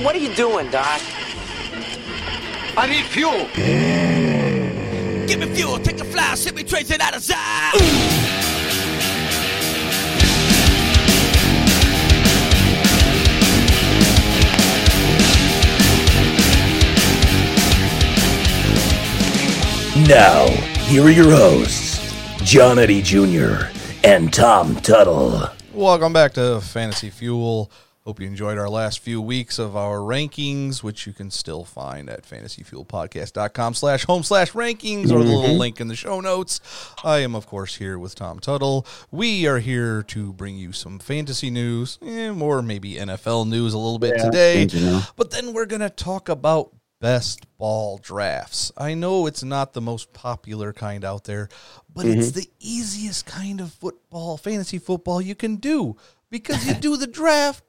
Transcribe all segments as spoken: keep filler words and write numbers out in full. What are you doing, Doc? I need fuel. Give me fuel, take a fly, ship me trace it out of sight. Ooh. Now, here are your hosts, John Eddy Junior and Tom Tuttle. Welcome back to Fantasy Fuel. Hope you enjoyed our last few weeks of our rankings, which you can still find at fantasyfuelpodcast.com slash home slash rankings or the little link in the show notes. I am, of course, here with Tom Tuttle. We are here to bring you some fantasy news, eh, or maybe N F L news a little bit yeah, today. You know. But then we're going to talk about best ball drafts. I know it's not the most popular kind out there, but mm-hmm. it's the easiest kind of football, fantasy football you can do because you do the draft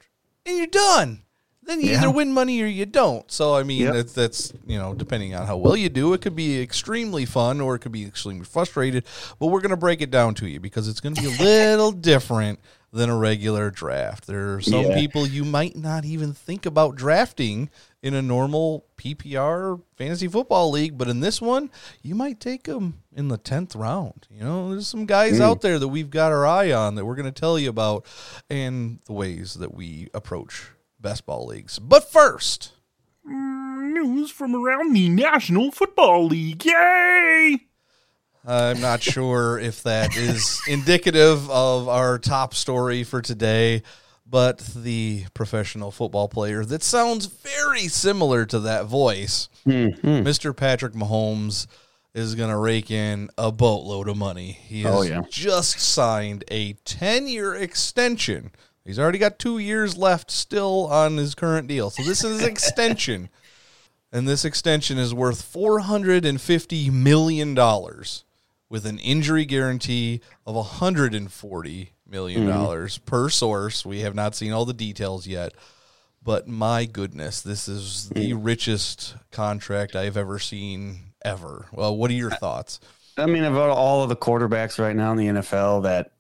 and you're done. Then you yeah. either win money or you don't. So, I mean, yep. that's, that's, you know, depending on how well you do, it could be extremely fun or it could be extremely frustrated, but we're going to break it down to you because it's going to be a little different than a regular draft. There are some yeah. people you might not even think about drafting in a normal P P R fantasy football league, but in this one, you might take them in the tenth round. You know, there's some guys mm. out there that we've got our eye on that we're going to tell you about and the ways that we approach best ball leagues. But first, news from around the National Football League. Yay! I'm not sure if that is indicative of our top story for today, but the professional football player that sounds very similar to that voice, mm-hmm. Mister Patrick Mahomes, is going to rake in a boatload of money. He has oh, yeah. just signed a ten-year extension. He's already got two years left still on his current deal, so this is an extension, and this extension is worth four hundred fifty million dollars. With an injury guarantee of one hundred forty million dollars mm. per source. We have not seen all the details yet, but my goodness, this is the mm. richest contract I've ever seen ever. Well, what are your thoughts? I mean, about all of the quarterbacks right now in the N F L that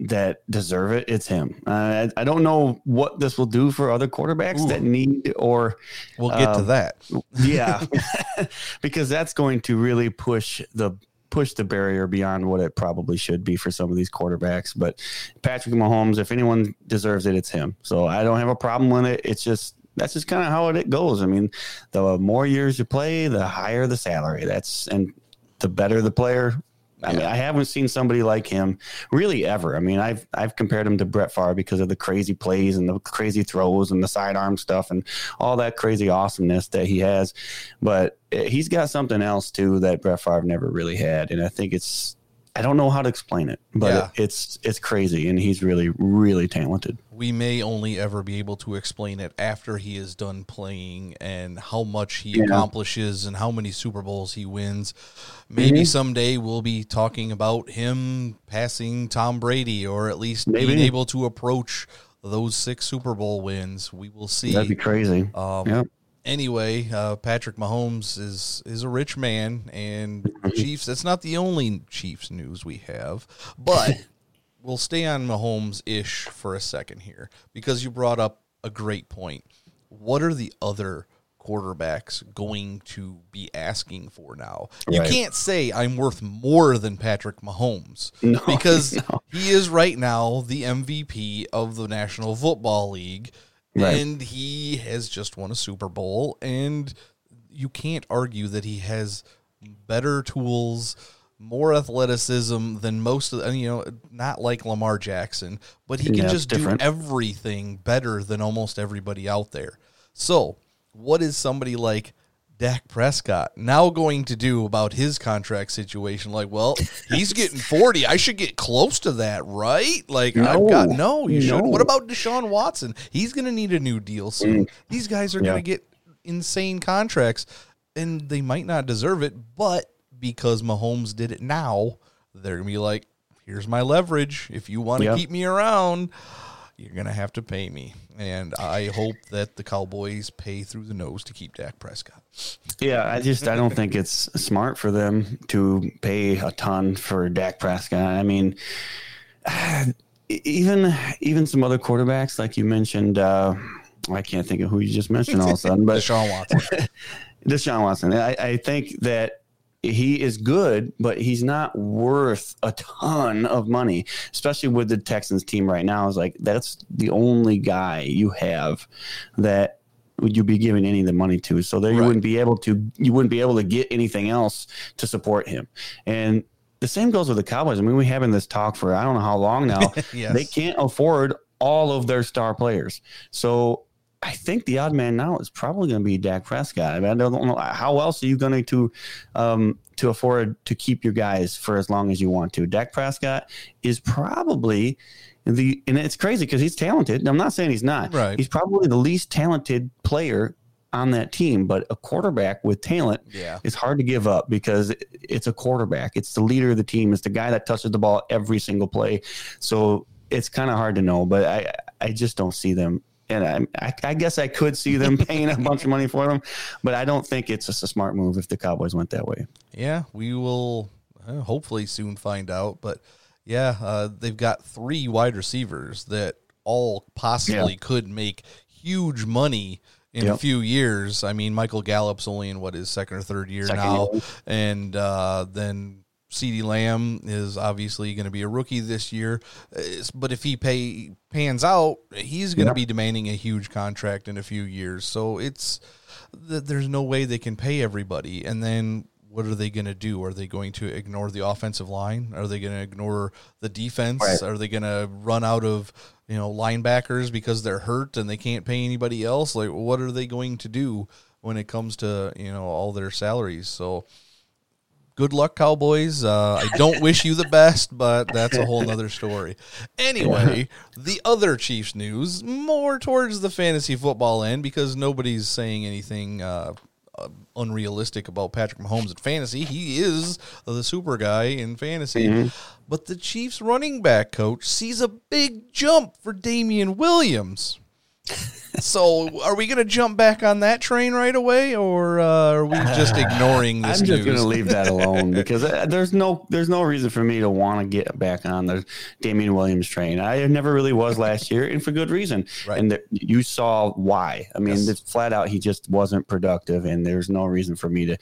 that deserve it, it's him. Uh, I don't know what this will do for other quarterbacks Ooh. that need or... We'll get um, to that. yeah, because that's going to really push the... push the barrier beyond what it probably should be for some of these quarterbacks. But Patrick Mahomes, if anyone deserves it, it's him. So I don't have a problem with it. It's just, that's just kind of how it goes. I mean, the more years you play, the higher the salary. That's, and the better the player. I mean, I haven't seen somebody like him really ever. I mean, I've I've compared him to Brett Favre because of the crazy plays and the crazy throws and the sidearm stuff and all that crazy awesomeness that he has. But he's got something else, too, that Brett Favre never really had. And I think it's – I don't know how to explain it, but yeah. it, it's it's crazy, and he's really, really talented. We may only ever be able to explain it after he is done playing and how much he yeah. accomplishes and how many Super Bowls he wins. Maybe mm-hmm. someday we'll be talking about him passing Tom Brady or at least Maybe. being able to approach those six Super Bowl wins. We will see. That'd be crazy. Um, yeah. Anyway, uh, Patrick Mahomes is, is a rich man, and Chiefs, that's not the only Chiefs news we have, but... We'll stay on Mahomes-ish for a second here because you brought up a great point. What are the other quarterbacks going to be asking for now? Right. You can't say I'm worth more than Patrick Mahomes no, because no. he is right now the M V P of the National Football League, right. and he has just won a Super Bowl, and you can't argue that he has better tools, more athleticism than most of the, you know, not like Lamar Jackson, but he can yeah, just different. do everything better than almost everybody out there. So what is somebody like Dak Prescott now going to do about his contract situation? Like, well, he's getting forty. I should get close to that, right? Like, no, I've got, no, you no. shouldn't. What about Deshaun Watson? He's going to need a new deal soon. Mm. These guys are yeah. going to get insane contracts, and they might not deserve it, but because Mahomes did it now, they're going to be like, here's my leverage. If you want to yeah. keep me around, you're going to have to pay me. And I hope that the Cowboys pay through the nose to keep Dak Prescott. Yeah, I just I don't think it's smart for them to pay a ton for Dak Prescott. I mean, even even some other quarterbacks, like you mentioned, uh, I can't think of who you just mentioned all of a sudden, but Deshaun Watson. Deshaun Watson. I, I think that he is good, but he's not worth a ton of money, especially with the Texans team right now. Is like that's the only guy you have that would you be giving any of the money to. So there, right. you wouldn't be able to. You wouldn't be able to get anything else to support him. And the same goes with the Cowboys. I mean, we're having this talk for I don't know how long now. Yes. They can't afford all of their star players. So I think the odd man now is probably going to be Dak Prescott. I mean, I don't know how else are you going to um, to afford to keep your guys for as long as you want to. Dak Prescott is probably the, and it's crazy because he's talented. I'm not saying he's not. Right. He's probably the least talented player on that team, but a quarterback with talent yeah. is hard to give up because it's a quarterback. It's the leader of the team. It's the guy that touches the ball every single play. So it's kind of hard to know, but I I just don't see them. And I, I, I guess I could see them paying a bunch of money for them, but I don't think it's just a smart move if the Cowboys went that way. Yeah, we will uh, hopefully soon find out. But, yeah, uh, they've got three wide receivers that all possibly yeah. could make huge money in yep. a few years. I mean, Michael Gallup's only in, what, his second or third year second now. Year. And uh, then CeeDee Lamb is obviously going to be a rookie this year, but if he pay, pans out, he's going to yep. be demanding a huge contract in a few years. So it's there's no way they can pay everybody. And then what are they going to do? Are they going to ignore the offensive line? Are they going to ignore the defense? Right. Are they going to run out of you know linebackers because they're hurt and they can't pay anybody else? Like, what are they going to do when it comes to you know all their salaries? So. Good luck, Cowboys. Uh, I don't wish you the best, but that's a whole other story. Anyway, the other Chiefs news, more towards the fantasy football end because nobody's saying anything uh, unrealistic about Patrick Mahomes in fantasy. He is the super guy in fantasy. Mm-hmm. But the Chiefs running back coach sees a big jump for Damian Williams. So are we going to jump back on that train right away, or uh, are we just ignoring this? I'm just going to leave that alone because there's no there's no reason for me to want to get back on the Damian Williams train. I never really was last year, and for good reason. Right. And the, you saw why. I mean, yes. this, flat out, he just wasn't productive, and there's no reason for me to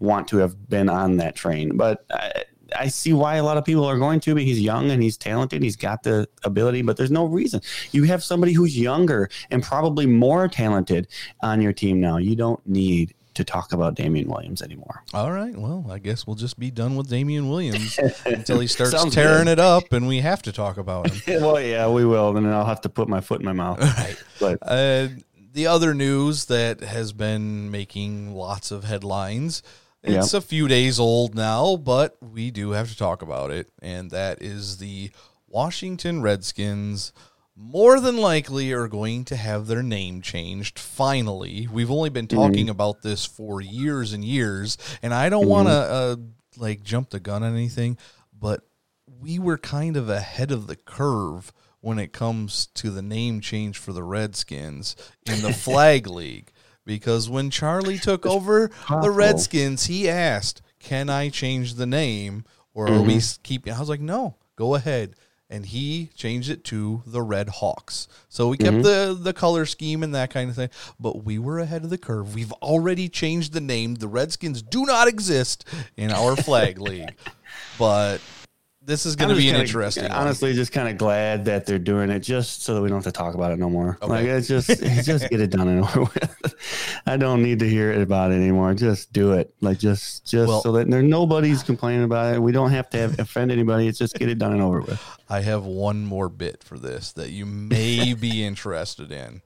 want to have been on that train. But I, I see why a lot of people are going to, but he's young and he's talented. He's got the ability, but there's no reason. You have somebody who's younger and probably more talented on your team now. You don't need to talk about Damian Williams anymore. All right. Well, I guess we'll just be done with Damian Williams until he starts Sounds tearing good. It up and we have to talk about him. Well, yeah, we will. Then I'll have to put my foot in my mouth. All right. But uh, the other news that has been making lots of headlines, it's yep. a few days old now, but we do have to talk about it, and that is the Washington Redskins more than likely are going to have their name changed finally. We've only been talking mm-hmm. about this for years and years, and I don't mm-hmm. want to uh, like jump the gun on anything, but we were kind of ahead of the curve when it comes to the name change for the Redskins in the Flag League. Because when Charlie took over the Redskins, he asked, can I change the name or mm-hmm. at least keep it? I was like, no, go ahead. And he changed it to the Red Hawks. So we kept mm-hmm. the, the color scheme and that kind of thing. But we were ahead of the curve. We've already changed the name. The Redskins do not exist in our flag league. But this is going to be an kinda, interesting one. Honestly, just kind of glad that they're doing it just so that we don't have to talk about it no more. Okay. Like, it's just it's just get it done and over with. I don't need to hear it about it anymore. Just do it. Like, just just well, so that there nobody's complaining about it. We don't have to have, offend anybody. It's just get it done and over with. I have one more bit for this that you may be interested in.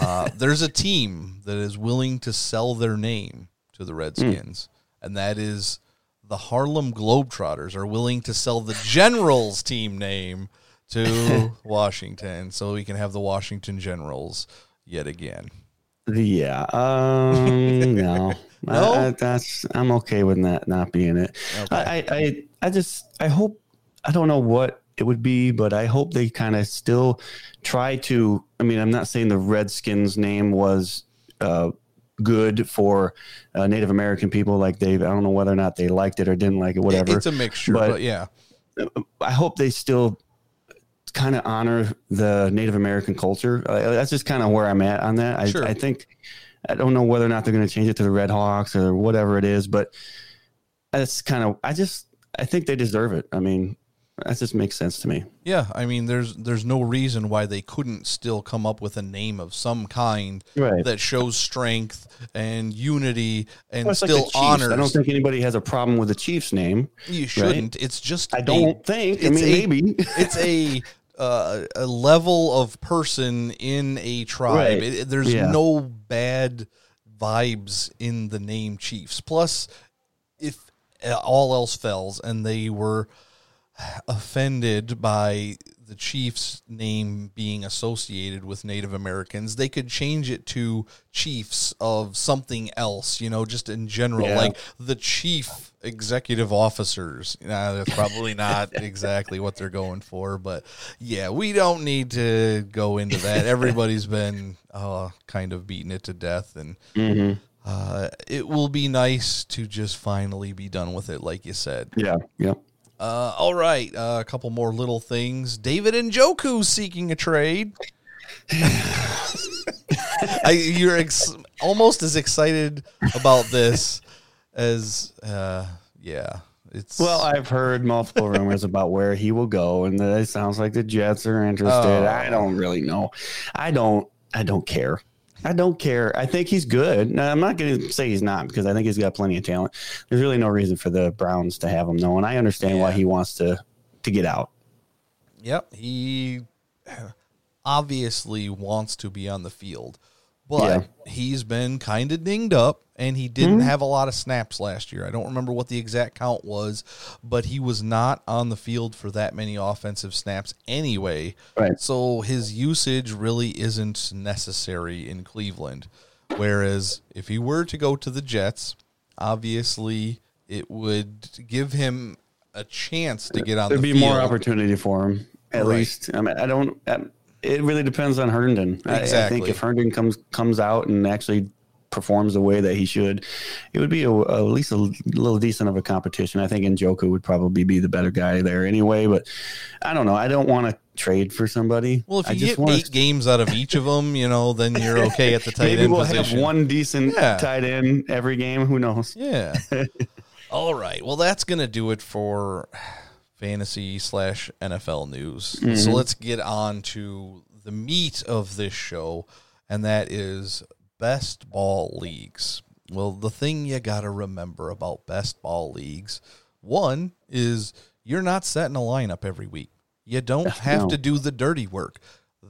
Uh, there's a team that is willing to sell their name to the Redskins, mm. and that is the Harlem Globetrotters are willing to sell the Generals team name to Washington so we can have the Washington Generals yet again. Yeah. Um, no. no? I, I, that's, I'm okay with that not being it. Okay. I, I, I just – I hope – I don't know what it would be, but I hope they kind of still try to – I mean, I'm not saying the Redskins name was uh, – good for uh, Native American people. Like they, I don't know whether or not they liked it or didn't like it, whatever. It's a mixture, but, but yeah. I hope they still kind of honor the Native American culture. Uh, that's just kind of where I'm at on that. I, sure. I think, I don't know whether or not they're going to change it to the Red Hawks or whatever it is, but that's kind of, I just, I think they deserve it. I mean, that just makes sense to me. Yeah, I mean, there's there's no reason why they couldn't still come up with a name of some kind right. that shows strength and unity and well, still like honors. I don't think anybody has a problem with the Chiefs name. You shouldn't. Right? It's just I don't a, think. I mean, a, maybe it's a uh, a level of person in a tribe. Right. It, there's yeah. no bad vibes in the name Chiefs. Plus, if all else fails and they were offended by the Chiefs name being associated with Native Americans, they could change it to Chiefs of something else, you know, just in general, yeah. like the Chief Executive Officers. Nah, that's probably not exactly what they're going for, but yeah, we don't need to go into that. Everybody's been uh, kind of beating it to death, and mm-hmm. uh, it will be nice to just finally be done with it, like you said. Yeah, yeah. Uh, all right, uh, a couple more little things. David Njoku seeking a trade. I, you're ex- almost as excited about this as, uh, yeah. It's well, I've heard multiple rumors about where he will go, and it sounds like the Jets are interested. Oh. I don't really know. I don't. I don't care. I don't care. I think he's good. Now, I'm not going to say he's not, because I think he's got plenty of talent. There's really no reason for the Browns to have him, though, and I understand yeah. why he wants to, to get out. Yep, he obviously wants to be on the field, but yeah. he's been kind of dinged up, and he didn't mm-hmm. have a lot of snaps last year. I don't remember what the exact count was, but he was not on the field for that many offensive snaps anyway. Right. So his usage really isn't necessary in Cleveland. Whereas if he were to go to the Jets, obviously it would give him a chance to get on There'd the field. There'd be more opportunity for him, at right. least. I mean, I don't... I, it really depends on Herndon. Exactly. I, I think if Herndon comes comes out and actually performs the way that he should, it would be a, a, at least a little decent of a competition. I think Njoku would probably be the better guy there anyway, but I don't know. I don't want to trade for somebody. Well, if you get eight to... games out of each of them, you know, then you're okay at the tight Maybe end we'll position. Have one decent yeah. tight end every game. Who knows? Yeah. All right. Well, that's going to do it for fantasy slash N F L news. Mm-hmm. So let's get on to the meat of this show, and that is best ball leagues. Well, the thing you got to remember about best ball leagues, one, is you're not setting a lineup every week. You don't have no. to do the dirty work.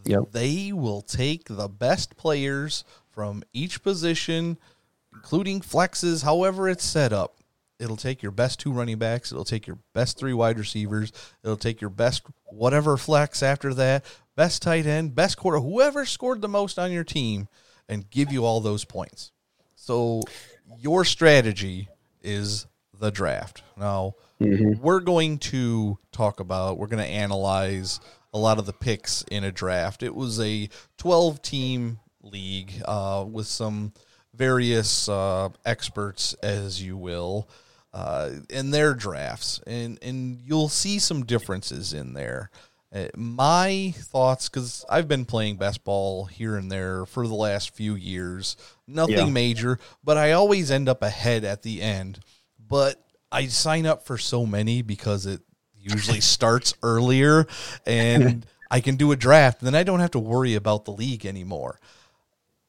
Yep. They will take the best players from each position, including flexes, however it's set up. It'll take your best two running backs. It'll take your best three wide receivers. It'll take your best whatever flex after that, best tight end, best quarter, whoever scored the most on your team, and give you all those points. So your strategy is the draft. Now, mm-hmm. we're going to talk about, we're going to analyze a lot of the picks in a draft. It was a twelve-team league uh, with some various uh, experts, as you will, uh, in their drafts, and and you'll see some differences in there. Uh, my thoughts, because I've been playing best ball here and there for the last few years, nothing yeah. major, but I always end up ahead at the end. But I sign up for so many because it usually starts earlier, and I can do a draft, and then I don't have to worry about the league anymore.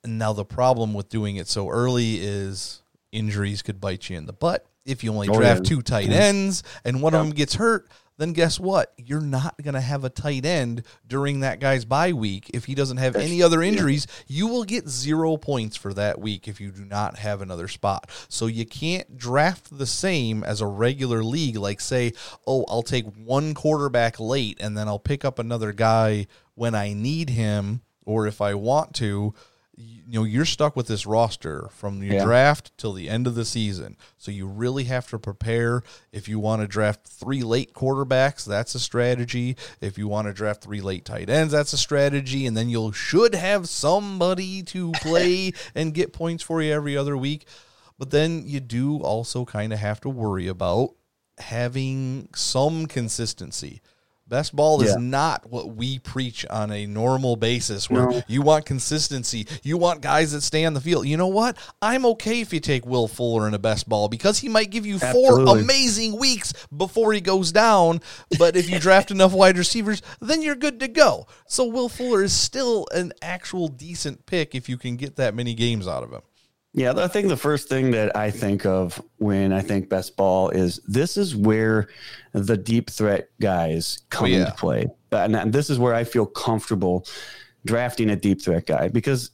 Now, the problem with doing it so early is injuries could bite you in the butt. If you only oh, draft yeah. two tight ends and one yeah. of them gets hurt, then guess what? You're not going to have a tight end during that guy's bye week. If he doesn't have any other injuries, you will get zero points for that week if you do not have another spot. So you can't draft the same as a regular league. Like, say, oh, I'll take one quarterback late, and then I'll pick up another guy when I need him or if I want to. You know, you're stuck with this roster from your yeah. draft till the end of the season. So you really have to prepare. If you want to draft three late quarterbacks, that's a strategy. If you want to draft three late tight ends, that's a strategy. And then you should have somebody to play and get points for you every other week. But then you do also kind of have to worry about having some consistency. Best ball yeah. is not what we preach on a normal basis where no. you want consistency. You want guys that stay on the field. You know what? I'm okay if you take Will Fuller in a best ball because he might give you Absolutely. four amazing weeks before he goes down. But if you draft enough wide receivers, then you're good to go. So Will Fuller is still an actual decent pick if you can get that many games out of him. Yeah, I think the first thing that I think of when I think best ball is this is where the deep threat guys come oh, yeah. into play. And this is where I feel comfortable drafting a deep threat guy because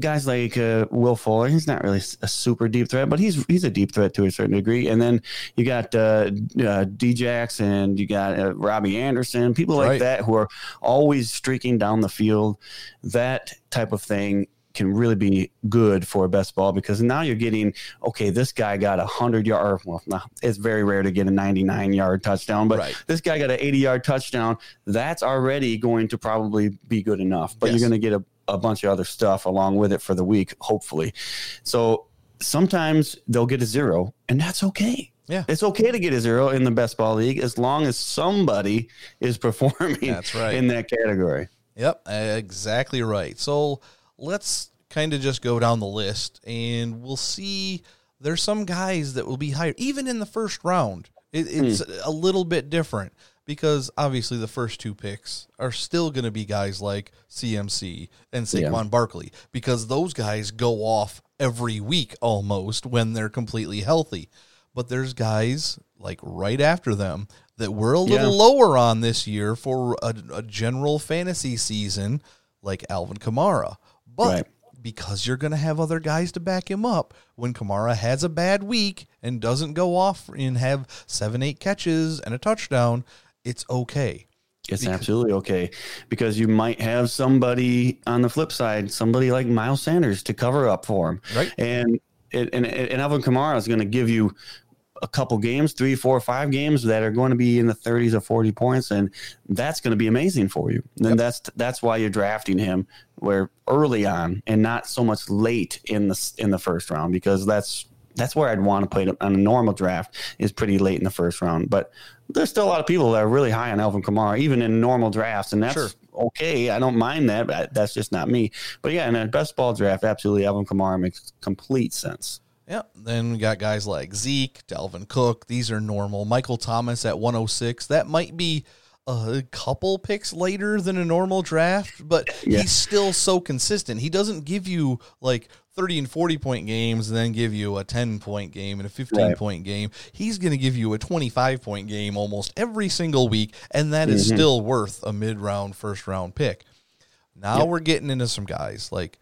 guys like uh, Will Fuller, he's not really a super deep threat, but he's he's a deep threat to a certain degree. And then you got uh, uh, D-Jax and you got uh, Robbie Anderson, people like right. that who are always streaking down the field, that type of thing. Can really be good for a best ball because now you're getting, okay, this guy got a hundred yard, well, nah, it's very rare to get a ninety-nine yard touchdown, but right. this guy got an eighty yard touchdown. That's already going to probably be good enough, but yes. you're going to get a, a bunch of other stuff along with it for the week, hopefully. So sometimes they'll get a zero, and that's okay. Yeah, it's okay to get a zero in the best ball league as long as somebody is performing that's right. in that category. Yep, exactly right. So let's kind of just go down the list, and we'll see there's some guys that will be higher. Even in the first round, it, it's mm. a little bit different because obviously the first two picks are still going to be guys like C M C and Saquon yeah. Barkley because those guys go off every week almost when they're completely healthy. But there's guys like right after them that we're a little yeah. lower on this year for a, a general fantasy season like Alvin Kamara. But right. because you're going to have other guys to back him up, when Kamara has a bad week and doesn't go off and have seven, eight catches and a touchdown, it's okay. It's because- absolutely okay because you might have somebody on the flip side, somebody like Miles Sanders to cover up for him. Right. And, it, and, and Alvin Kamara is going to give you a couple games, three, four, five games that are going to be in the thirties or forty points, and that's going to be amazing for you. And yep. that's that's why you're drafting him where early on and not so much late in the in the first round because that's that's where I'd want to play on a normal draft is pretty late in the first round. But there's still a lot of people that are really high on Alvin Kamara, even in normal drafts, and that's sure. okay. I don't mind that, but that's just not me. But, yeah, in a best ball draft, absolutely, Alvin Kamara makes complete sense. Yeah, then we got guys like Zeke, Dalvin Cook. These are normal. Michael Thomas at one oh six. That might be a couple picks later than a normal draft, but yeah. he's still so consistent. He doesn't give you like thirty and forty point games and then give you a ten point game and a fifteen right. point game. He's going to give you a twenty-five point game almost every single week, and that mm-hmm. is still worth a mid-round, first-round pick. Now yep. we're getting into some guys like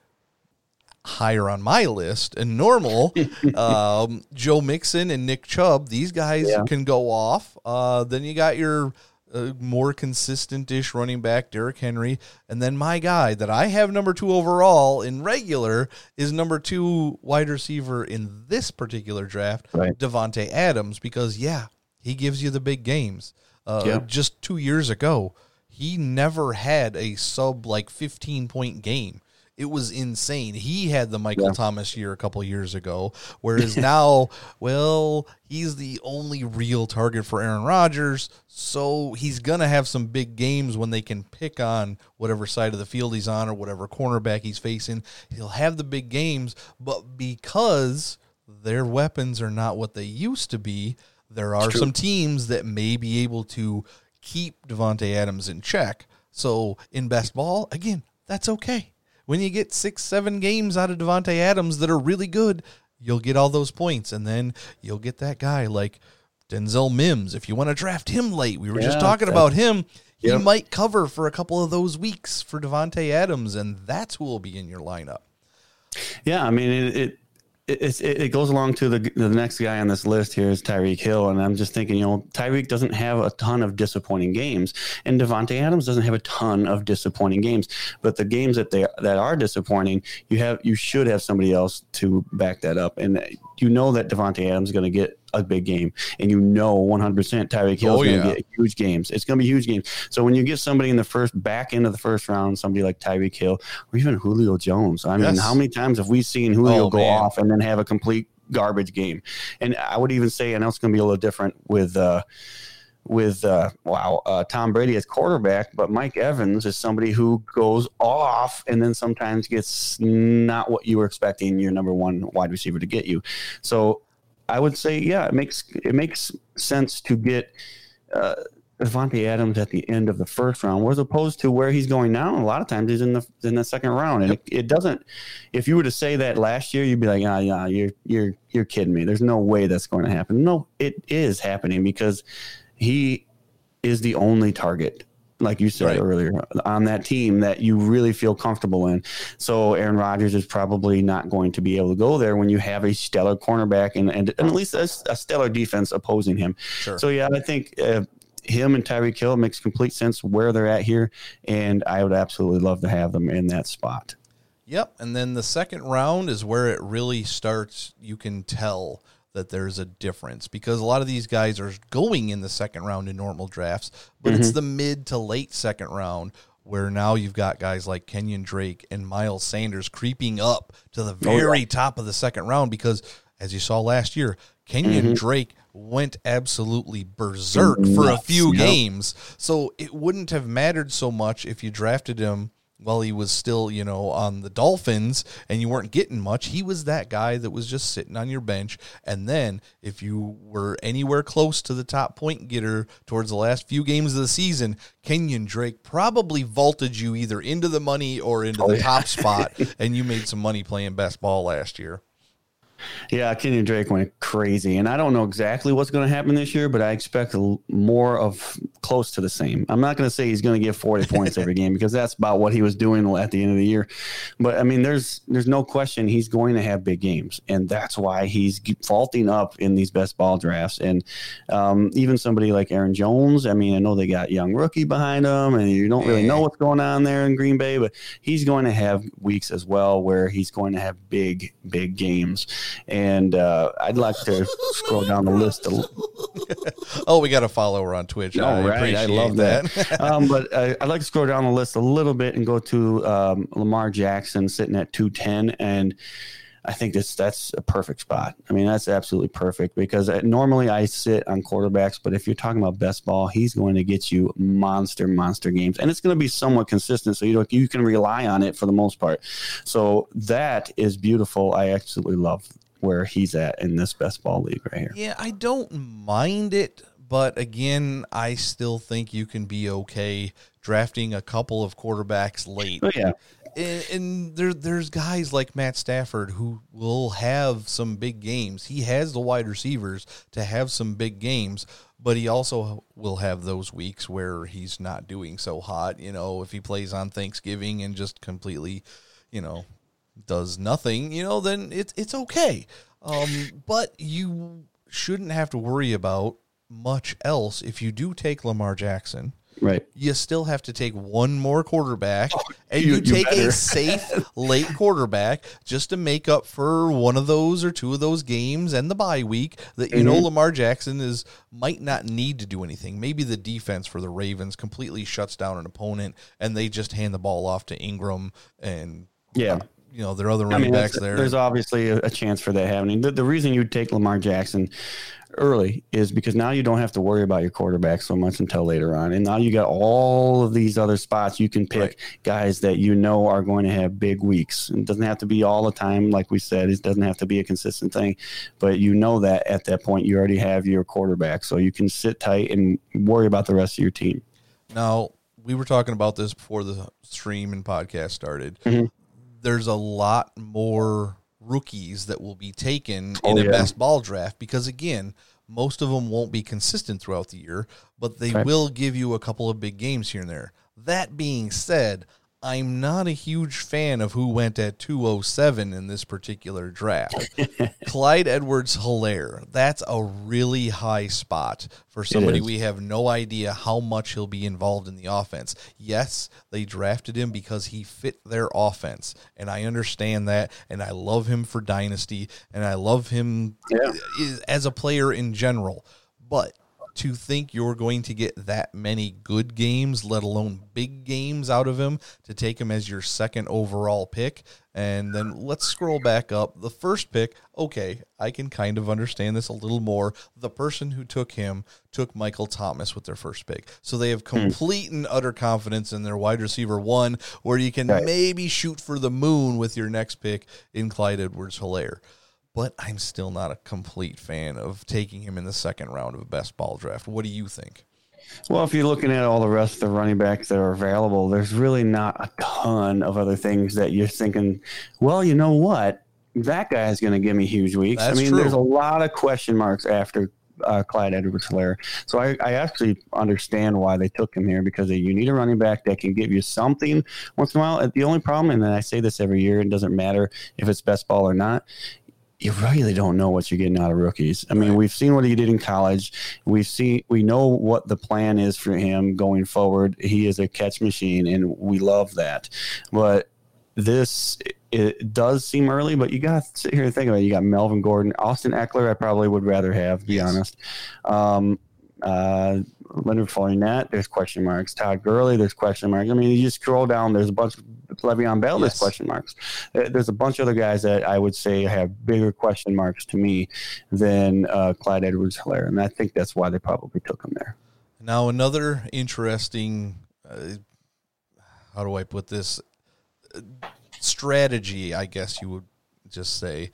higher on my list and normal um, Joe Mixon and Nick Chubb. These guys yeah. can go off. Uh, then you got your uh, more consistent-ish running back, Derrick Henry. And then my guy that I have number two overall in regular is number two wide receiver in this particular draft, right. Davante Adams, because, yeah, he gives you the big games. Uh, yeah. Just two years ago, he never had a sub like fifteen-point game. It was insane. He had the Michael yeah. Thomas year a couple years ago, whereas now, well, he's the only real target for Aaron Rodgers, so he's going to have some big games when they can pick on whatever side of the field he's on or whatever cornerback he's facing. He'll have the big games, but because their weapons are not what they used to be, there are some teams that may be able to keep Davante Adams in check. So in best ball, again, that's okay. When you get six, seven games out of Davante Adams that are really good, you'll get all those points, and then you'll get that guy like Denzel Mims. If you want to draft him late, we were yeah, just talking that, about him. He yep. might cover for a couple of those weeks for Davante Adams, and that's who will be in your lineup. Yeah, I mean, it it it, it, it goes along to the, the next guy on this list here is Tyreek Hill, and I'm just thinking, you know, Tyreek doesn't have a ton of disappointing games, and Davante Adams doesn't have a ton of disappointing games. But the games that they that are disappointing, you have you should have somebody else to back that up, and you know that Davante Adams is going to get a big game, and you know one hundred percent Tyreek Hill is oh, yeah. going to get huge games. It's going to be huge games. So when you get somebody in the first back end of the first round, somebody like Tyreek Hill or even Julio Jones, I mean, yes. how many times have we seen Julio oh, go man. off and then have a complete garbage game? And I would even say, and that's going to be a little different with uh, with uh, wow uh, Tom Brady as quarterback, but Mike Evans is somebody who goes off and then sometimes gets not what you were expecting your number one wide receiver to get you. So I would say, yeah, it makes it makes sense to get uh, Davante Adams at the end of the first round, as opposed to where he's going now. A lot of times he's in the in the second round, and it, it doesn't. If you were to say that last year, you'd be like, ah, yeah, you're you're you're kidding me. There's no way that's going to happen. No, it is happening because he is the only target, like you said right. earlier, on that team that you really feel comfortable in. So Aaron Rodgers is probably not going to be able to go there when you have a stellar cornerback and, and, and at least a, a stellar defense opposing him. Sure. So, yeah, I think uh, him and Tyreek Hill makes complete sense where they're at here, and I would absolutely love to have them in that spot. Yep, and then the second round is where it really starts. You can tell that there's a difference because a lot of these guys are going in the second round in normal drafts, but mm-hmm. it's the mid to late second round where now you've got guys like Kenyon Drake and Miles Sanders creeping up to the very oh, yeah. top of the second round because, as you saw last year, Kenyon mm-hmm. Drake went absolutely berserk mm-hmm. for a few yep. games. So it wouldn't have mattered so much if you drafted him while he was still, you know, on the Dolphins and you weren't getting much. He was that guy that was just sitting on your bench. And then if you were anywhere close to the top point getter towards the last few games of the season, Kenyon Drake probably vaulted you either into the money or into oh, the yeah. top spot, and you made some money playing best ball last year. Yeah, Kenyon Drake went crazy, and I don't know exactly what's going to happen this year, but I expect more of close to the same. I'm not going to say he's going to get forty points every game because that's about what he was doing at the end of the year. But, I mean, there's there's no question he's going to have big games, and that's why he's vaulting up in these best ball drafts. And um, even somebody like Aaron Jones, I mean, I know they got young rookie behind him, and you don't really know what's going on there in Green Bay, but he's going to have weeks as well where he's going to have big, big games. And uh, I'd like to scroll down the list. A oh, we got a follower on Twitch. No, I, right. I love that. that. um, but I, I'd like to scroll down the list a little bit and go to um, Lamar Jackson sitting at two ten. And I think this, that's a perfect spot. I mean, that's absolutely perfect because I, normally I sit on quarterbacks, but if you're talking about best ball, he's going to get you monster, monster games. And it's going to be somewhat consistent, so you know, you can rely on it for the most part. So that is beautiful. I absolutely love where he's at in this best ball league right here. Yeah, I don't mind it, but again, I still think you can be okay drafting a couple of quarterbacks late. Oh, yeah. And, and there, there's guys like Matt Stafford who will have some big games. He has the wide receivers to have some big games, but he also will have those weeks where he's not doing so hot. You know, if he plays on Thanksgiving and just completely, you know, does nothing, you know, then it's it's okay. Um, but you shouldn't have to worry about much else if you do take Lamar Jackson. Right. You still have to take one more quarterback, oh, and you, you take you a safe late quarterback just to make up for one of those or two of those games and the bye week that you mm-hmm. know Lamar Jackson is might not need to do anything. Maybe the defense for the Ravens completely shuts down an opponent and they just hand the ball off to Ingram and yeah. Uh, you know, there are other running I mean, backs there. There's obviously a, a chance for that happening. The, the reason you take Lamar Jackson early is because now you don't have to worry about your quarterback so much until later on. And now you got all of these other spots. You can pick right. guys that you know are going to have big weeks. It doesn't have to be all the time. Like we said, it doesn't have to be a consistent thing, but you know that at that point you already have your quarterback, so you can sit tight and worry about the rest of your team. Now, we were talking about this before the stream and podcast started. Mm-hmm. There's a lot more rookies that will be taken oh, in a yeah. best ball draft because, again, most of them won't be consistent throughout the year, but they okay. will give you a couple of big games here and there. That being said, I'm not a huge fan of who went at two oh seven in this particular draft. Clyde Edwards-Helaire, that's a really high spot for somebody we have no idea how much he'll be involved in the offense. Yes, they drafted him because he fit their offense, and I understand that, and I love him for Dynasty, and I love him yeah. as a player in general, but to think you're going to get that many good games, let alone big games out of him, to take him as your second overall pick. And then let's scroll back up. The first pick, okay, I can kind of understand this a little more. The person who took him took Michael Thomas with their first pick. So they have complete and utter confidence in their wide receiver one, where you can right. maybe shoot for the moon with your next pick in Clyde Edwards-Helaire. But I'm still not a complete fan of taking him in the second round of a best ball draft. What do you think? Well, if you're looking at all the rest of the running backs that are available, there's really not a ton of other things that you're thinking, well, you know what? That guy is going to give me huge weeks. That's I mean, true. There's a lot of question marks after uh, Clyde Edwards-Helaire. So I, I actually understand why they took him here, because you need a running back that can give you something once in a while. The only problem, and then I say this every year, it doesn't matter if it's best ball or not, you really don't know what you're getting out of rookies. I mean, we've seen what he did in college. We've seen, we know what the plan is for him going forward. He is a catch machine, and we love that. But this, it does seem early, but you got to sit here and think about it. You got Melvin Gordon, Austin Eckler, I probably would rather have, to be yes. honest. Um, uh, Leonard Fournette, there's question marks. Todd Gurley, there's question marks. I mean, you just scroll down, there's a bunch of Le'Veon Bell, there's yes. question marks. There's a bunch of other guys that I would say have bigger question marks to me than uh, Clyde Edwards-Helaire, and I think that's why they probably took him there. Now, another interesting, uh, how do I put this, strategy, I guess you would just say,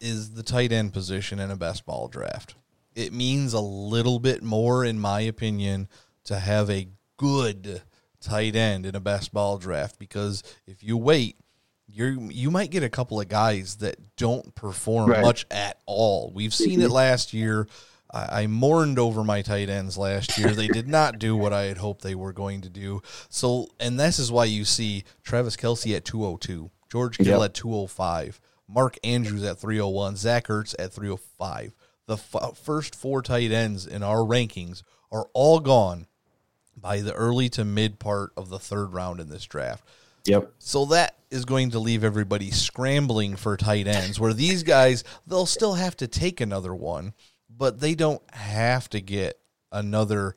is the tight end position in a best ball draft. It means a little bit more, in my opinion, to have a good tight end in a best ball draft, because if you wait, you you might get a couple of guys that don't perform right. much at all. We've seen it last year. I, I mourned over my tight ends last year. They did not do what I had hoped they were going to do. So, and this is why you see Travis Kelce at two oh two, George Kittle yep. at two oh five, Mark Andrews at three oh one, Zach Ertz at three oh five. The f- first four tight ends in our rankings are all gone by the early to mid part of the third round in this draft. Yep. So that is going to leave everybody scrambling for tight ends, where these guys, they'll still have to take another one, but they don't have to get another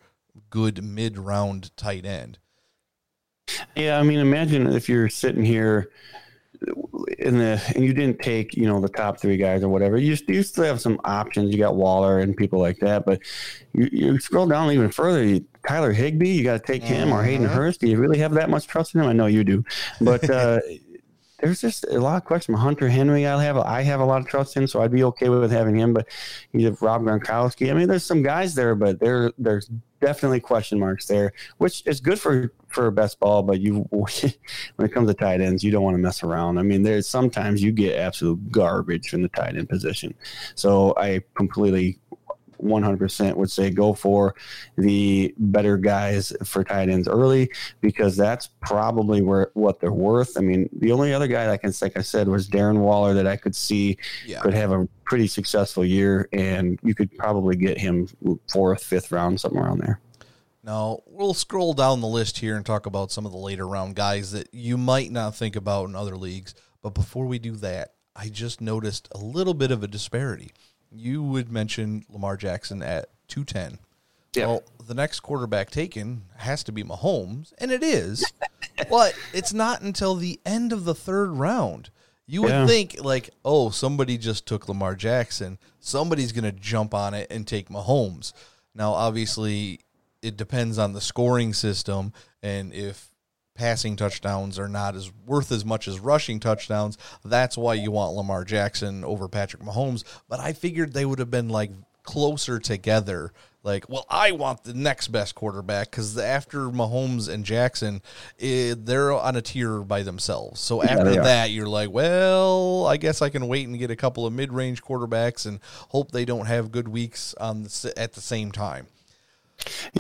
good mid-round tight end. Yeah, I mean, imagine if you're sitting here in the and you didn't take, you know, the top three guys or whatever. You, you still have some options. You got Waller and people like that, but you, you scroll down even further, you, Tyler Higbee, you got to take him, or Hayden Hurst. Do you really have that much trust in him? I know you do, but uh, there's just a lot of questions. Hunter Henry, I have I have a lot of trust in, so I'd be okay with having him. But you have Rob Gronkowski. I mean, there's some guys there, but there there's definitely question marks there, which is good for for best ball. But you, when it comes to tight ends, you don't want to mess around. I mean, there's sometimes you get absolute garbage from the tight end position. So I completely. one hundred percent would say go for the better guys for tight ends early, because that's probably where what they're worth. I mean, the only other guy that I can, like I said, was Darren Waller that I could see yeah. could have a pretty successful year, and you could probably get him fourth, fifth round, something around there. Now, we'll scroll down the list here and talk about some of the later round guys that you might not think about in other leagues. But before we do that, I just noticed a little bit of a disparity. You would mention Lamar Jackson at two ten. Yeah. Well, the next quarterback taken has to be Mahomes, and it is, but it's not until the end of the third round. You would yeah. think, like, oh, somebody just took Lamar Jackson. Somebody's going to jump on it and take Mahomes. Now, obviously, it depends on the scoring system, and if passing touchdowns are not as worth as much as rushing touchdowns. That's why you want Lamar Jackson over Patrick Mahomes. But I figured they would have been like closer together. Like, well, I want the next best quarterback, because after Mahomes and Jackson, it, they're on a tier by themselves. So after yeah, that, you're like, well, I guess I can wait and get a couple of mid-range quarterbacks and hope they don't have good weeks on the, at the same time.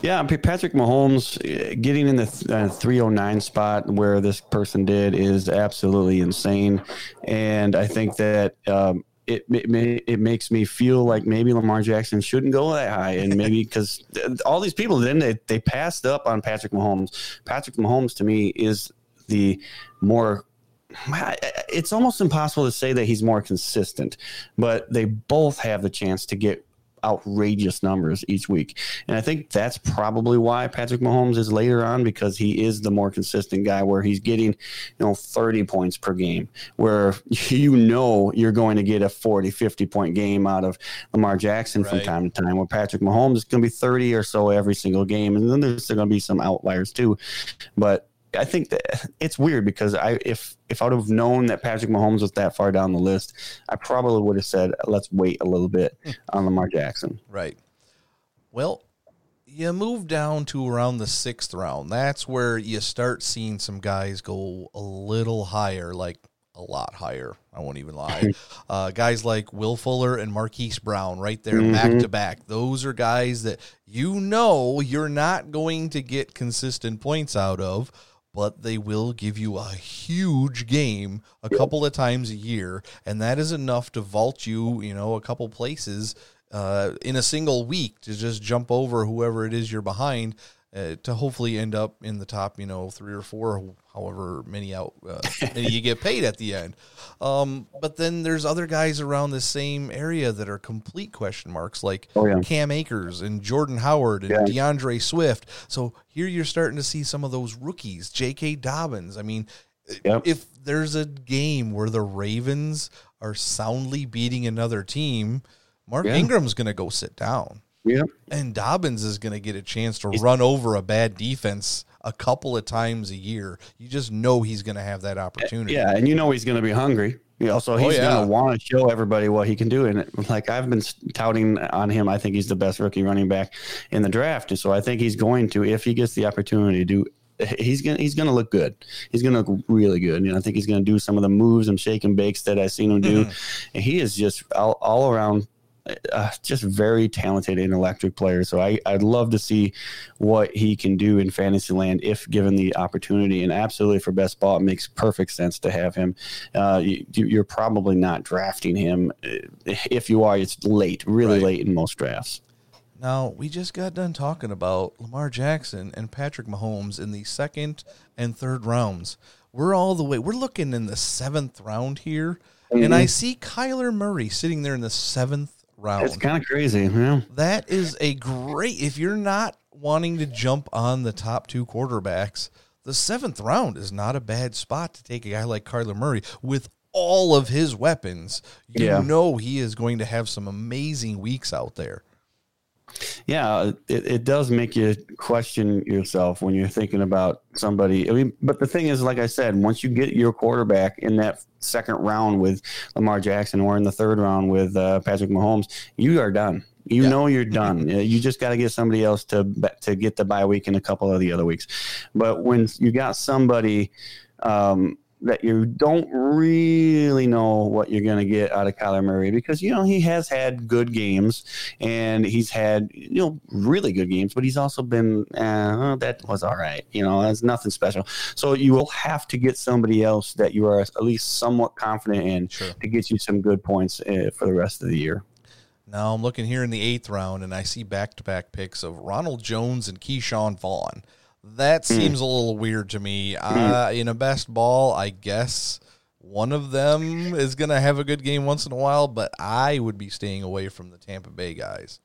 Yeah, Patrick Mahomes getting in the uh, three oh nine spot where this person did is absolutely insane. And I think that um, it, it it makes me feel like maybe Lamar Jackson shouldn't go that high. And maybe because all these people, then they, they passed up on Patrick Mahomes. Patrick Mahomes, to me, is the more it's almost impossible to say that he's more consistent, but they both have the chance to get outrageous numbers each week. And I think that's probably why Patrick Mahomes is later on, because he is the more consistent guy where he's getting, you know, thirty points per game, where you know you're going to get a forty, fifty point game out of Lamar Jackson right. from time to time, where Patrick Mahomes is going to be thirty or so every single game. And then there's going to be some outliers too. But I think that it's weird because I if if I would have known that Patrick Mahomes was that far down the list, I probably would have said, let's wait a little bit on Lamar Jackson. Right. Well, you move down to around the sixth round. That's where you start seeing some guys go a little higher, like a lot higher. I won't even lie. uh, guys like Will Fuller and Marquise Brown right there mm-hmm. back to back. Those are guys that you know you're not going to get consistent points out of, but they will give you a huge game a couple of times a year, and that is enough to vault you, you know, a couple places uh, in a single week to just jump over whoever it is you're behind uh, to hopefully end up in the top, you know, three or four, however many out uh, many you get paid at the end. Um, but then there's other guys around the same area that are complete question marks, like oh, yeah. Cam Akers and Jordan Howard and yeah. DeAndre Swift. So here you're starting to see some of those rookies, J K. Dobbins. I mean, yep. if there's a game where the Ravens are soundly beating another team, Mark yeah. Ingram's going to go sit down. Yeah. And Dobbins is going to get a chance to run over a bad defense a couple of times a year. You just know he's going to have that opportunity. Yeah, and you know he's going to be hungry. You know, so he's oh, yeah. going to want to show everybody what he can do. And like I've been touting on him, I think he's the best rookie running back in the draft. And so I think he's going to, if he gets the opportunity to do He's gonna he's gonna look good. He's gonna look really good, and I think he's gonna do some of the moves and shake and bakes that I've seen him do. Mm-hmm. And he is just all, all around. Uh, just very talented and electric player. So I, I'd love to see what he can do in Fantasyland if given the opportunity. And absolutely for best ball, it makes perfect sense to have him. Uh, you, you're probably not drafting him. If you are, it's late, really right. late in most drafts. Now, we just got done talking about Lamar Jackson and Patrick Mahomes in the second and third rounds. We're all the way. We're looking in the seventh round here. Mm-hmm. And I see Kyler Murray sitting there in the seventh round. It's kind of crazy, yeah. That is a great, if you're not wanting to jump on the top two quarterbacks, the seventh round is not a bad spot to take a guy like Kyler Murray with all of his weapons. You yeah. know he is going to have some amazing weeks out there. Yeah, it, it does make you question yourself when you're thinking about somebody. I mean, but the thing is, like I said, once you get your quarterback in that second round with Lamar Jackson or in the third round with uh, Patrick Mahomes, you are done. You yeah. know you're done. You just got to get somebody else to to get the bye week and a couple of the other weeks. But when you got somebody um, that you don't really know what you're going to get out of Kyler Murray, because, you know, he has had good games and he's had, you know, really good games, but he's also been, uh, that was all right. You know, that's nothing special. So you will have to get somebody else that you are at least somewhat confident in sure. to get you some good points uh, for the rest of the year. Now I'm looking here in the eighth round and I see back-to-back picks of Ronald Jones and Keyshawn Vaughn. That seems mm. a little weird to me. Uh, mm. In a best ball, I guess one of them is going to have a good game once in a while, but I would be staying away from the Tampa Bay guys.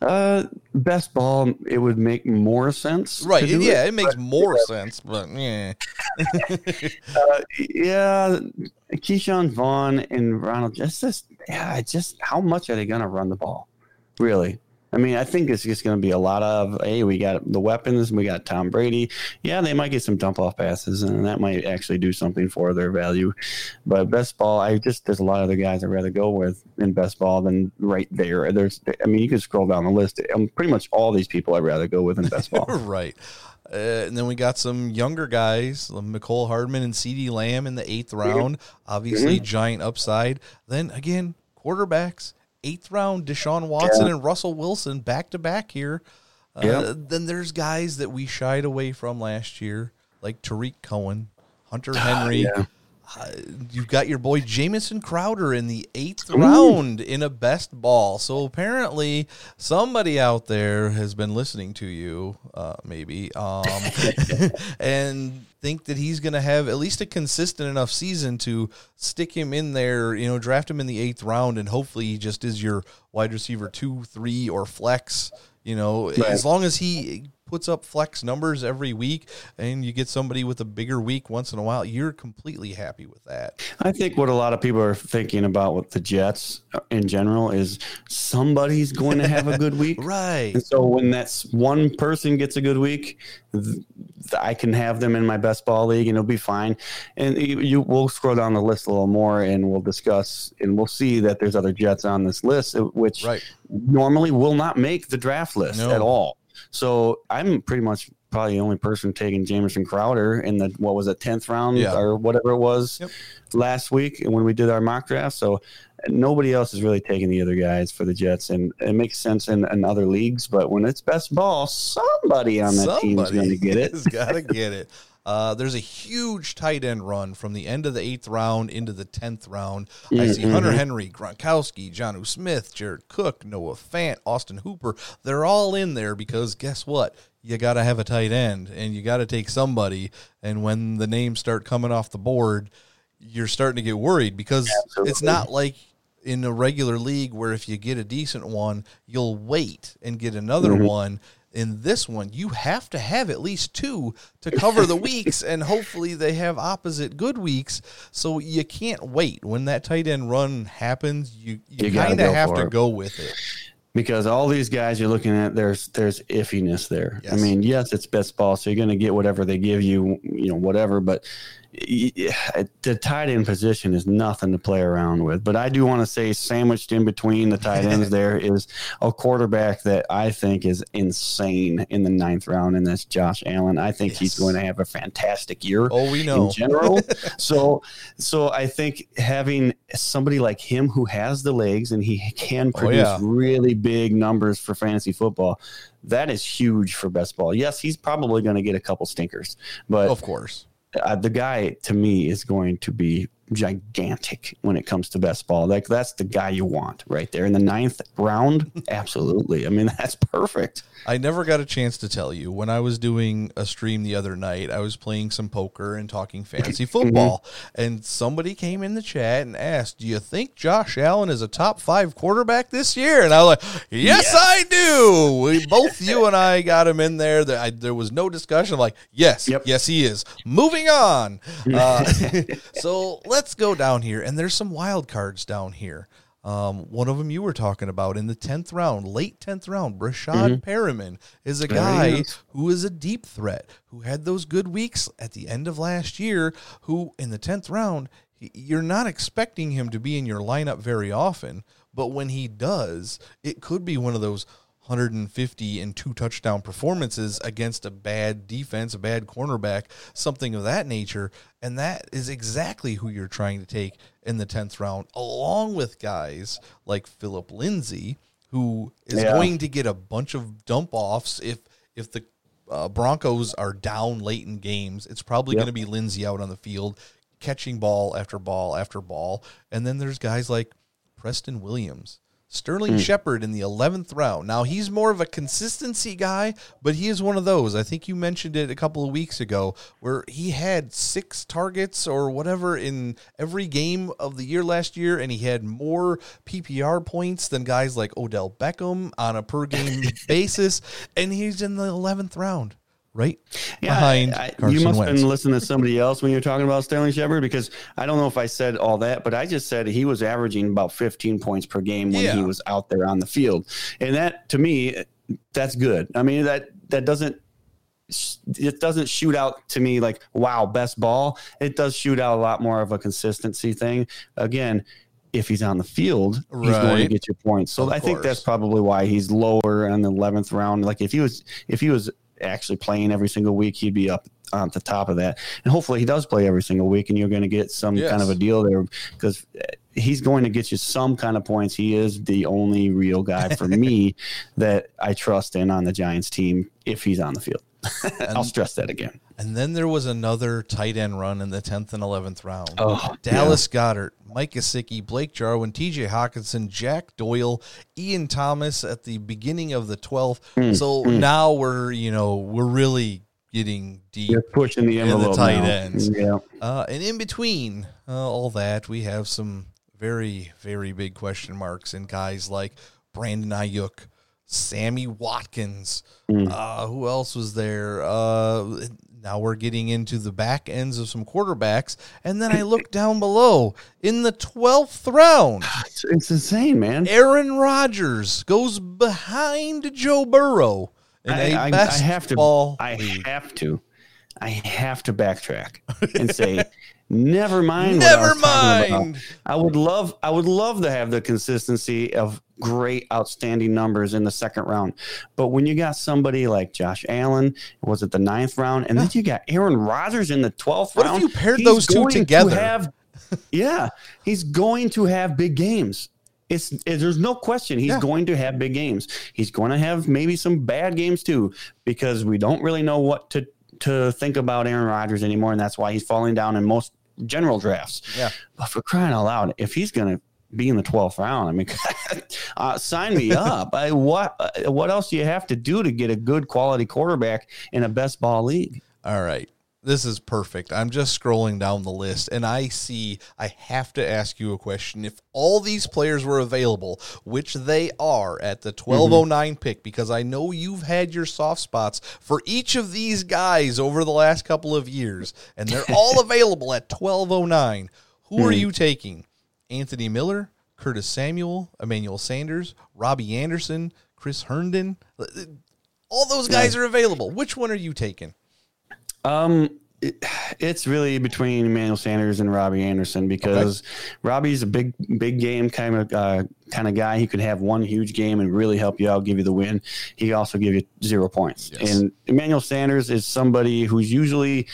Uh, best ball, it would make more sense. Right, yeah, it, it makes but, more yeah. sense, but yeah. uh, yeah, Keyshawn Vaughn and Ronald, just, just, yeah, just how much are they going to run the ball, really? I mean, I think it's just going to be a lot of, hey, we got the weapons, we got Tom Brady. Yeah, they might get some dump-off passes, and that might actually do something for their value. But best ball, I just there's a lot of other guys I'd rather go with in best ball than right there. There's, I mean, you can scroll down the list. I'm pretty much all these people I'd rather go with in best ball. Right. Uh, and then we got some younger guys, Mecole Hardman and CeeDee Lamb in the eighth round. Mm-hmm. Obviously, mm-hmm. giant upside. Then, again, quarterbacks. Eighth round, Deshaun Watson yeah. and Russell Wilson back to back here. Uh, yeah. Then there's guys that we shied away from last year, like Tariq Cohen, Hunter Henry. yeah. Uh, you've got your boy Jamison Crowder in the eighth Ooh. round in a best ball. So apparently somebody out there has been listening to you, uh, maybe, um, and think that he's going to have at least a consistent enough season to stick him in there, you know, draft him in the eighth round, and hopefully he just is your wide receiver two, three, or flex, you know, right. as long as he puts up flex numbers every week and you get somebody with a bigger week once in a while, you're completely happy with that. I think what a lot of people are thinking about with the Jets in general is somebody's going to have a good week. Right. And so when that's one person gets a good week, th- I can have them in my best ball league and it'll be fine. And you, you we'll scroll down the list a little more and we'll discuss and we'll see that there's other Jets on this list, which right. normally will not make the draft list no. at all. So I'm pretty much probably the only person taking Jamison Crowder in the, what was it, tenth round yeah. or whatever it was yep. last week when we did our mock draft. So nobody else is really taking the other guys for the Jets. And it makes sense in, in other leagues, but when it's best ball, somebody on that somebody team is going to get it. Somebody's got to get it. Uh, there's a huge tight end run from the end of the eighth round into the tenth round. Mm-hmm. I see Hunter Henry, Gronkowski, Jonnu Smith, Jared Cook, Noah Fant, Austin Hooper. They're all in there because guess what? You got to have a tight end and you got to take somebody. And when the names start coming off the board, you're starting to get worried because Absolutely. It's not like in a regular league where if you get a decent one, you'll wait and get another mm-hmm. one. In this one, you have to have at least two to cover the weeks, and hopefully they have opposite good weeks, so you can't wait. When that tight end run happens, you, you, you kind of have to go with it. Because all these guys you're looking at, there's there's iffiness there. Yes. I mean, yes, it's best ball, so you're going to get whatever they give you, you know, whatever, but the tight end position is nothing to play around with. But I do want to say sandwiched in between the tight ends there is a quarterback that I think is insane in the ninth round, and that's Josh Allen. I think yes. he's going to have a fantastic year oh, we know. in general. so, so I think having somebody like him who has the legs and he can produce oh, yeah. really big numbers for fantasy football, that is huge for best ball. Yes, he's probably going to get a couple stinkers, but of course, uh, the guy to me is going to be gigantic when it comes to best ball. Like that's the guy you want right there in the ninth round. Absolutely. I mean, that's perfect. I never got a chance to tell you when I was doing a stream the other night, I was playing some poker and talking fantasy football and somebody came in the chat and asked, do you think Josh Allen is a top five quarterback this year? And I was like, yes, yes. I do. We both, you and I got him in there. There, I, there was no discussion. I'm like, yes, yep. yes, he is. Moving on. Uh, so let's go down here, and there's some wild cards down here. Um, one of them you were talking about in the tenth round, late tenth round, Brashad mm-hmm. Perriman is a guy is. who is a deep threat, who had those good weeks at the end of last year, who in the tenth round, he, you're not expecting him to be in your lineup very often, but when he does, it could be one of those one hundred fifty and two touchdown performances against a bad defense, a bad cornerback, something of that nature. And that is exactly who you're trying to take in the tenth round, along with guys like Phillip Lindsay, who is yeah. going to get a bunch of dump offs. If, if the uh, Broncos are down late in games, it's probably yep. going to be Lindsay out on the field, catching ball after ball after ball. And then there's guys like Preston Williams, Sterling mm. Shepard in the eleventh round. Now, he's more of a consistency guy, but he is one of those. I think you mentioned it a couple of weeks ago where he had six targets or whatever in every game of the year last year, and he had more P P R points than guys like Odell Beckham on a per-game basis, and he's in the eleventh round. Right yeah, behind I, I, you must have been listening to somebody else when you were talking about Sterling Shepard, because I don't know if I said all that, but I just said he was averaging about fifteen points per game when yeah. he was out there on the field. And that, to me, that's good. I mean, that, that doesn't, it doesn't shoot out to me like, wow, best ball. It does shoot out a lot more of a consistency thing. Again, if he's on the field, right. he's going to get your points. So of I course. think that's probably why he's lower on the eleventh round. Like if he was, if he was, actually playing every single week, he'd be up on the top of that. And hopefully he does play every single week and you're going to get some yes. kind of a deal there, because he's going to get you some kind of points. He is the only real guy for me that I trust in on the Giants team if he's on the field. And, I'll stress that again. And then there was another tight end run in the tenth and eleventh round. Oh, Dallas yeah. Goedert, Mike Gesicki, Blake Jarwin, T J Hockenson, Jack Doyle, Ian Thomas at the beginning of the twelfth. Mm, so mm. now we're, you know, we're really getting deep. You're pushing the envelope in the tight now. Ends. Yeah. Uh, and in between uh, all that, we have some very, very big question marks in guys like Brandon Ayuk, Sammy Watkins. Mm. Uh, who else was there? Uh, now we're getting into the back ends of some quarterbacks. And then I look down below in the twelfth round. It's, it's insane, man. Aaron Rodgers goes behind Joe Burrow. In I, a best I, I have to. Ball I league. have to. I have to backtrack and say, never mind. Never mind. I would love. I would love to have the consistency of great, outstanding numbers in the second round, but when you got somebody like Josh Allen, was it the ninth round, and yeah. then you got Aaron Rodgers in the twelfth round. What if you paired he's those two together? To have, yeah, he's going to have big games. It's, it, there's no question he's yeah. going to have big games. He's going to have maybe some bad games too, because we don't really know what to to think about Aaron Rodgers anymore, and that's why he's falling down in most general drafts. Yeah, but for crying out loud, if he's going to be in the twelfth round, I mean, uh, sign me up. I, what uh, what else do you have to do to get a good quality quarterback in a best ball league? All right. This is perfect. I'm just scrolling down the list, and I see I have to ask you a question. If all these players were available, which they are at the twelve oh nine mm-hmm. pick, because I know you've had your soft spots for each of these guys over the last couple of years, and they're all available at twelve oh nine, who mm-hmm. are you taking? Anthony Miller, Curtis Samuel, Emmanuel Sanders, Robbie Anderson, Chris Herndon. All those guys are available. Which one are you taking? Um, it, it's really between Emmanuel Sanders and Robbie Anderson, because okay. Robbie's a big, big game kind of uh, kind of guy. He could have one huge game and really help you out, give you the win. He also give you zero points. Yes. And Emmanuel Sanders is somebody who's usually,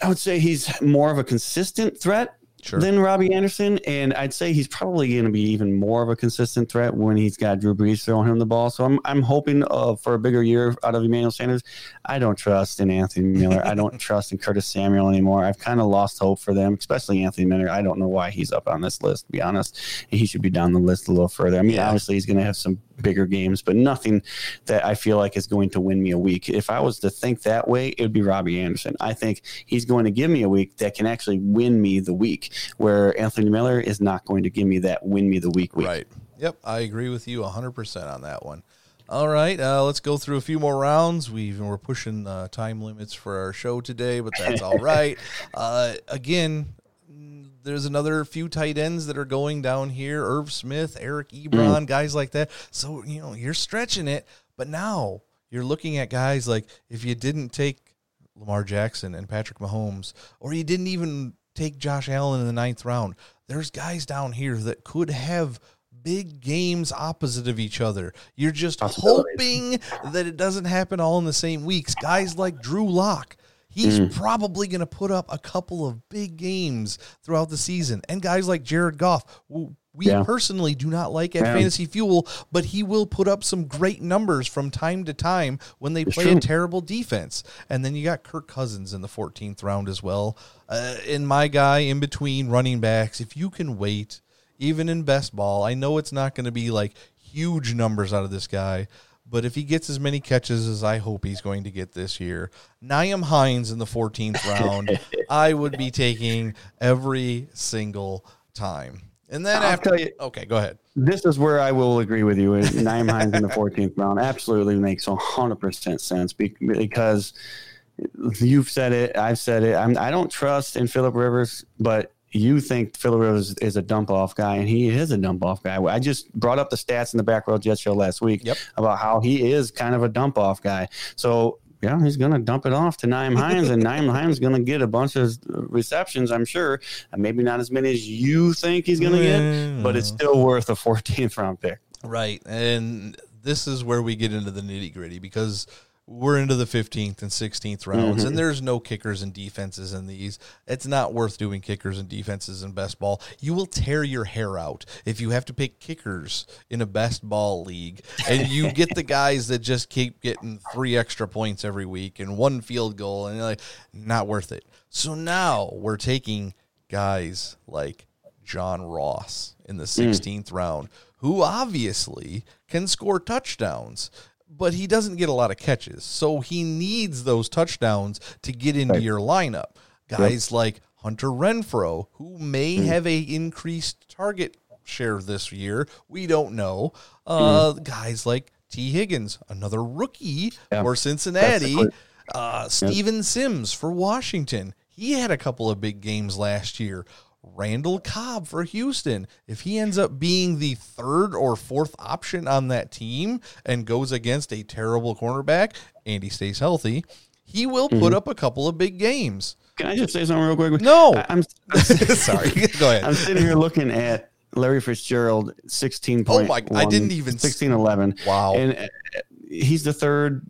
I would say, he's more of a consistent threat. Sure. Then Robbie Anderson, and I'd say he's probably going to be even more of a consistent threat when he's got Drew Brees throwing him the ball. So I'm I'm hoping uh, for a bigger year out of Emmanuel Sanders. I don't trust in Anthony Miller. I don't trust in Curtis Samuel anymore. I've kind of lost hope for them, especially Anthony Miller. I don't know why he's up on this list, to be honest. He should be down the list a little further. I mean, yeah. obviously he's going to have some bigger games, but nothing that I feel like is going to win me a week. If I was to think that way, it would be Robbie Anderson. I think he's going to give me a week that can actually win me the week, where Anthony Miller is not going to give me that win me the week week. Right. Yep. I agree with you one hundred percent on that one. All right, uh, let's go through a few more rounds. We've, we're pushing uh, time limits for our show today, but that's all right. Uh, again, there's another few tight ends that are going down here. Irv Smith, Eric Ebron, mm. guys like that. So, you know, you're stretching it, but now you're looking at guys like, if you didn't take Lamar Jackson and Patrick Mahomes, or you didn't even take Josh Allen in the ninth round, there's guys down here that could have big games opposite of each other. You're just hoping that it doesn't happen all in the same weeks. Guys like Drew Lock. He's mm. probably going to put up a couple of big games throughout the season. And guys like Jared Goff, we yeah. personally do not like at yeah. Fantasy Fuel, but he will put up some great numbers from time to time when they it's play true. a terrible defense. And then you got Kirk Cousins in the fourteenth round as well. Uh, and my guy in between running backs, if you can wait, even in best ball, I know it's not going to be like huge numbers out of this guy, but if he gets as many catches as I hope he's going to get this year, Nyheim Hines in the fourteenth round, I would be taking every single time. And then I'll after, tell you, okay, go ahead. This is where I will agree with you. Nyheim Hines in the fourteenth round absolutely makes one hundred percent sense, because you've said it, I've said it. I'm, I don't trust in Phillip Rivers, but you think Phillip Rivers is a dump-off guy, and he is a dump-off guy. I just brought up the stats in the Back Row Jet Show last week yep. about how he is kind of a dump-off guy. So, yeah, he's going to dump it off to Nyheim Hines, and Nyheim Hines going to get a bunch of receptions, I'm sure, and maybe not as many as you think he's going to mm. get, but it's still worth a fourteenth-round pick. Right, and this is where we get into the nitty-gritty, because – we're into the fifteenth and sixteenth rounds, mm-hmm. and there's no kickers and defenses in these. It's not worth doing kickers and defenses in best ball. You will tear your hair out if you have to pick kickers in a best ball league, and you get the guys that just keep getting three extra points every week and one field goal, and you're like, not worth it. So now we're taking guys like John Ross in the sixteenth mm. round, who obviously can score touchdowns, but he doesn't get a lot of catches. So he needs those touchdowns to get into right. your lineup. Guys yep. like Hunter Renfrow, who may mm. have a increased target share this year. We don't know. Uh, mm. Guys like T. Higgins, another rookie yep. for Cincinnati. Uh, Steven yep. Sims for Washington. He had a couple of big games last year. Randall Cobb for Houston. If he ends up being the third or fourth option on that team and goes against a terrible cornerback, and he stays healthy, he will mm-hmm. put up a couple of big games. Can I just say something real quick? No. I, I'm, I'm sorry. Go ahead. I'm sitting here looking at Larry Fitzgerald, sixteen point. Oh my! I didn't even sixteen eleven. Wow. And he's the third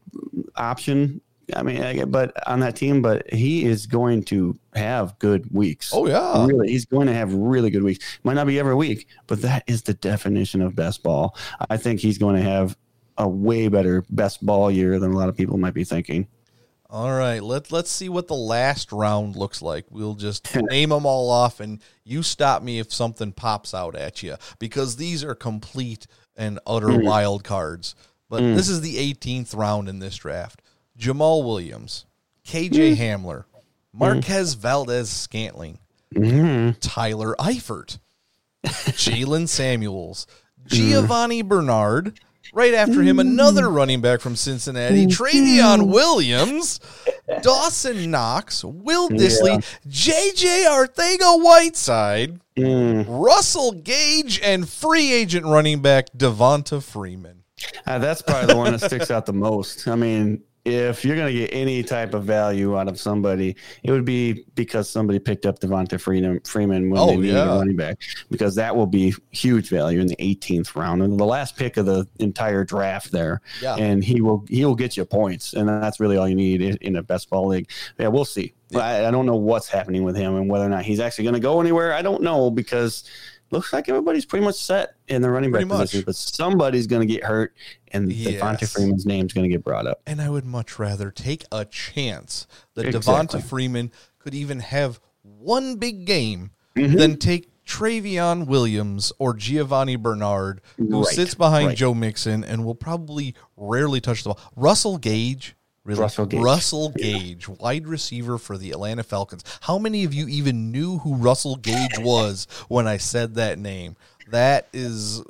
option. I mean, but on that team, but he is going to have good weeks. Oh, yeah. Really, he's going to have really good weeks. Might not be every week, but that is the definition of best ball. I think he's going to have a way better best ball year than a lot of people might be thinking. All right, let, let's see what the last round looks like. We'll just name them all off, and you stop me if something pops out at you, because these are complete and utter mm. wild cards. But mm. this is the eighteenth round in this draft. Jamal Williams, K J mm-hmm. Hamler, Marquez mm-hmm. Valdez-Scantling, mm-hmm. Tyler Eifert, Jalen Samuels, Giovanni Bernard, right after him, another running back from Cincinnati, Travion Williams, Dawson Knox, Will Disley, yeah. J J Arcega-Whiteside, mm. Russell Gage, and free agent running back Devonta Freeman. Uh, that's probably the one that sticks out the most. I mean, if you're going to get any type of value out of somebody, it would be because somebody picked up Devonta Freeman when oh, they needed yeah. a running back, because that will be huge value in the eighteenth round and the last pick of the entire draft there. Yeah. And he will he will get you points, and that's really all you need in a best ball league. Yeah, we'll see. Yeah. I, I don't know what's happening with him and whether or not he's actually going to go anywhere. I don't know, because looks like everybody's pretty much set in the running back position, but somebody's going to get hurt, and yes. Devonta Freeman's name is going to get brought up. And I would much rather take a chance that exactly. Devonta Freeman could even have one big game mm-hmm. than take Travion Williams or Giovanni Bernard, who right. sits behind right. Joe Mixon and will probably rarely touch the ball. Russell Gage. Really? Russell Gage, Russell Gage yeah. wide receiver for the Atlanta Falcons. How many of you even knew who Russell Gage was when I said that name? That is,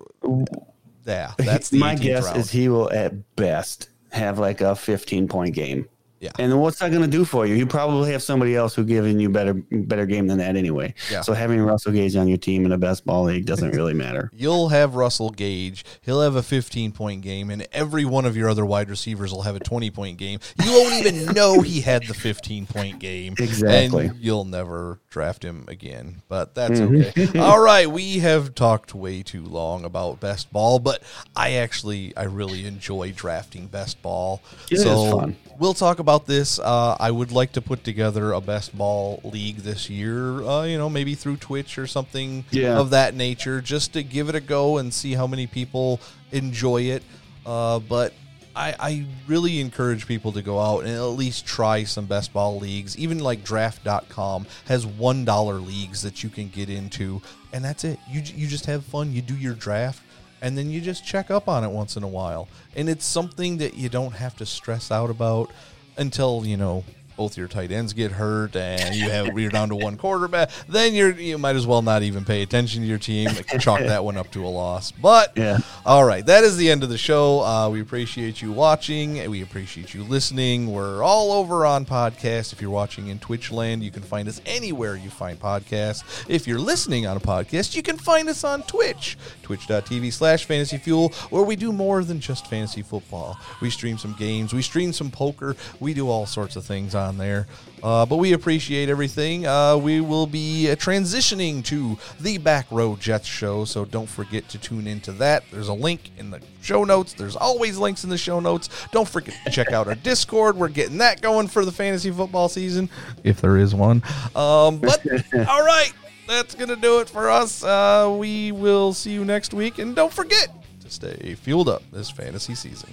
yeah, that's the my guess round. Is he will at best have like a fifteen point game. Yeah, and what's that going to do for you? You probably have somebody else who's giving you better better game than that anyway. Yeah. So having Russell Gage on your team in a best ball league doesn't really matter. You'll have Russell Gage. He'll have a fifteen point game, and every one of your other wide receivers will have a twenty point game. You won't even know he had the fifteen point game. Exactly. And you'll never draft him again, but that's mm-hmm. okay. All right, we have talked way too long about best ball, but I actually, I really enjoy drafting best ball. It so is fun. We'll talk about About this, uh, I would like to put together a best ball league this year, uh, you know, maybe through Twitch or something yeah. of that nature, just to give it a go and see how many people enjoy it. Uh, but I, I really encourage people to go out and at least try some best ball leagues. Even like draft dot com has one dollar leagues that you can get into, and that's it. You, you just have fun, you do your draft, and then you just check up on it once in a while. And it's something that you don't have to stress out about. Until, you know, both your tight ends get hurt and you have, you're down to one quarterback, then you're you might as well not even pay attention to your team. Chalk that one up to a loss. But, yeah. all right, that is the end of the show. Uh, we appreciate you watching. We appreciate you listening. We're all over on podcasts. If you're watching in Twitch land, you can find us anywhere you find podcasts. If you're listening on a podcast, you can find us on Twitch, twitch dot t v slash fantasy fuel, where we do more than just fantasy football. We stream some games. We stream some poker. We do all sorts of things on on there. Uh, but we appreciate everything. Uh, we will be uh, transitioning to the Back Row Jets show, so don't forget to tune into that. There's a link in the show notes. There's always links in the show notes. Don't forget to check out our Discord. We're getting that going for the fantasy football season, if there is one. Um, but, all right, that's going to do it for us. Uh, we will see you next week, and don't forget to stay fueled up this fantasy season.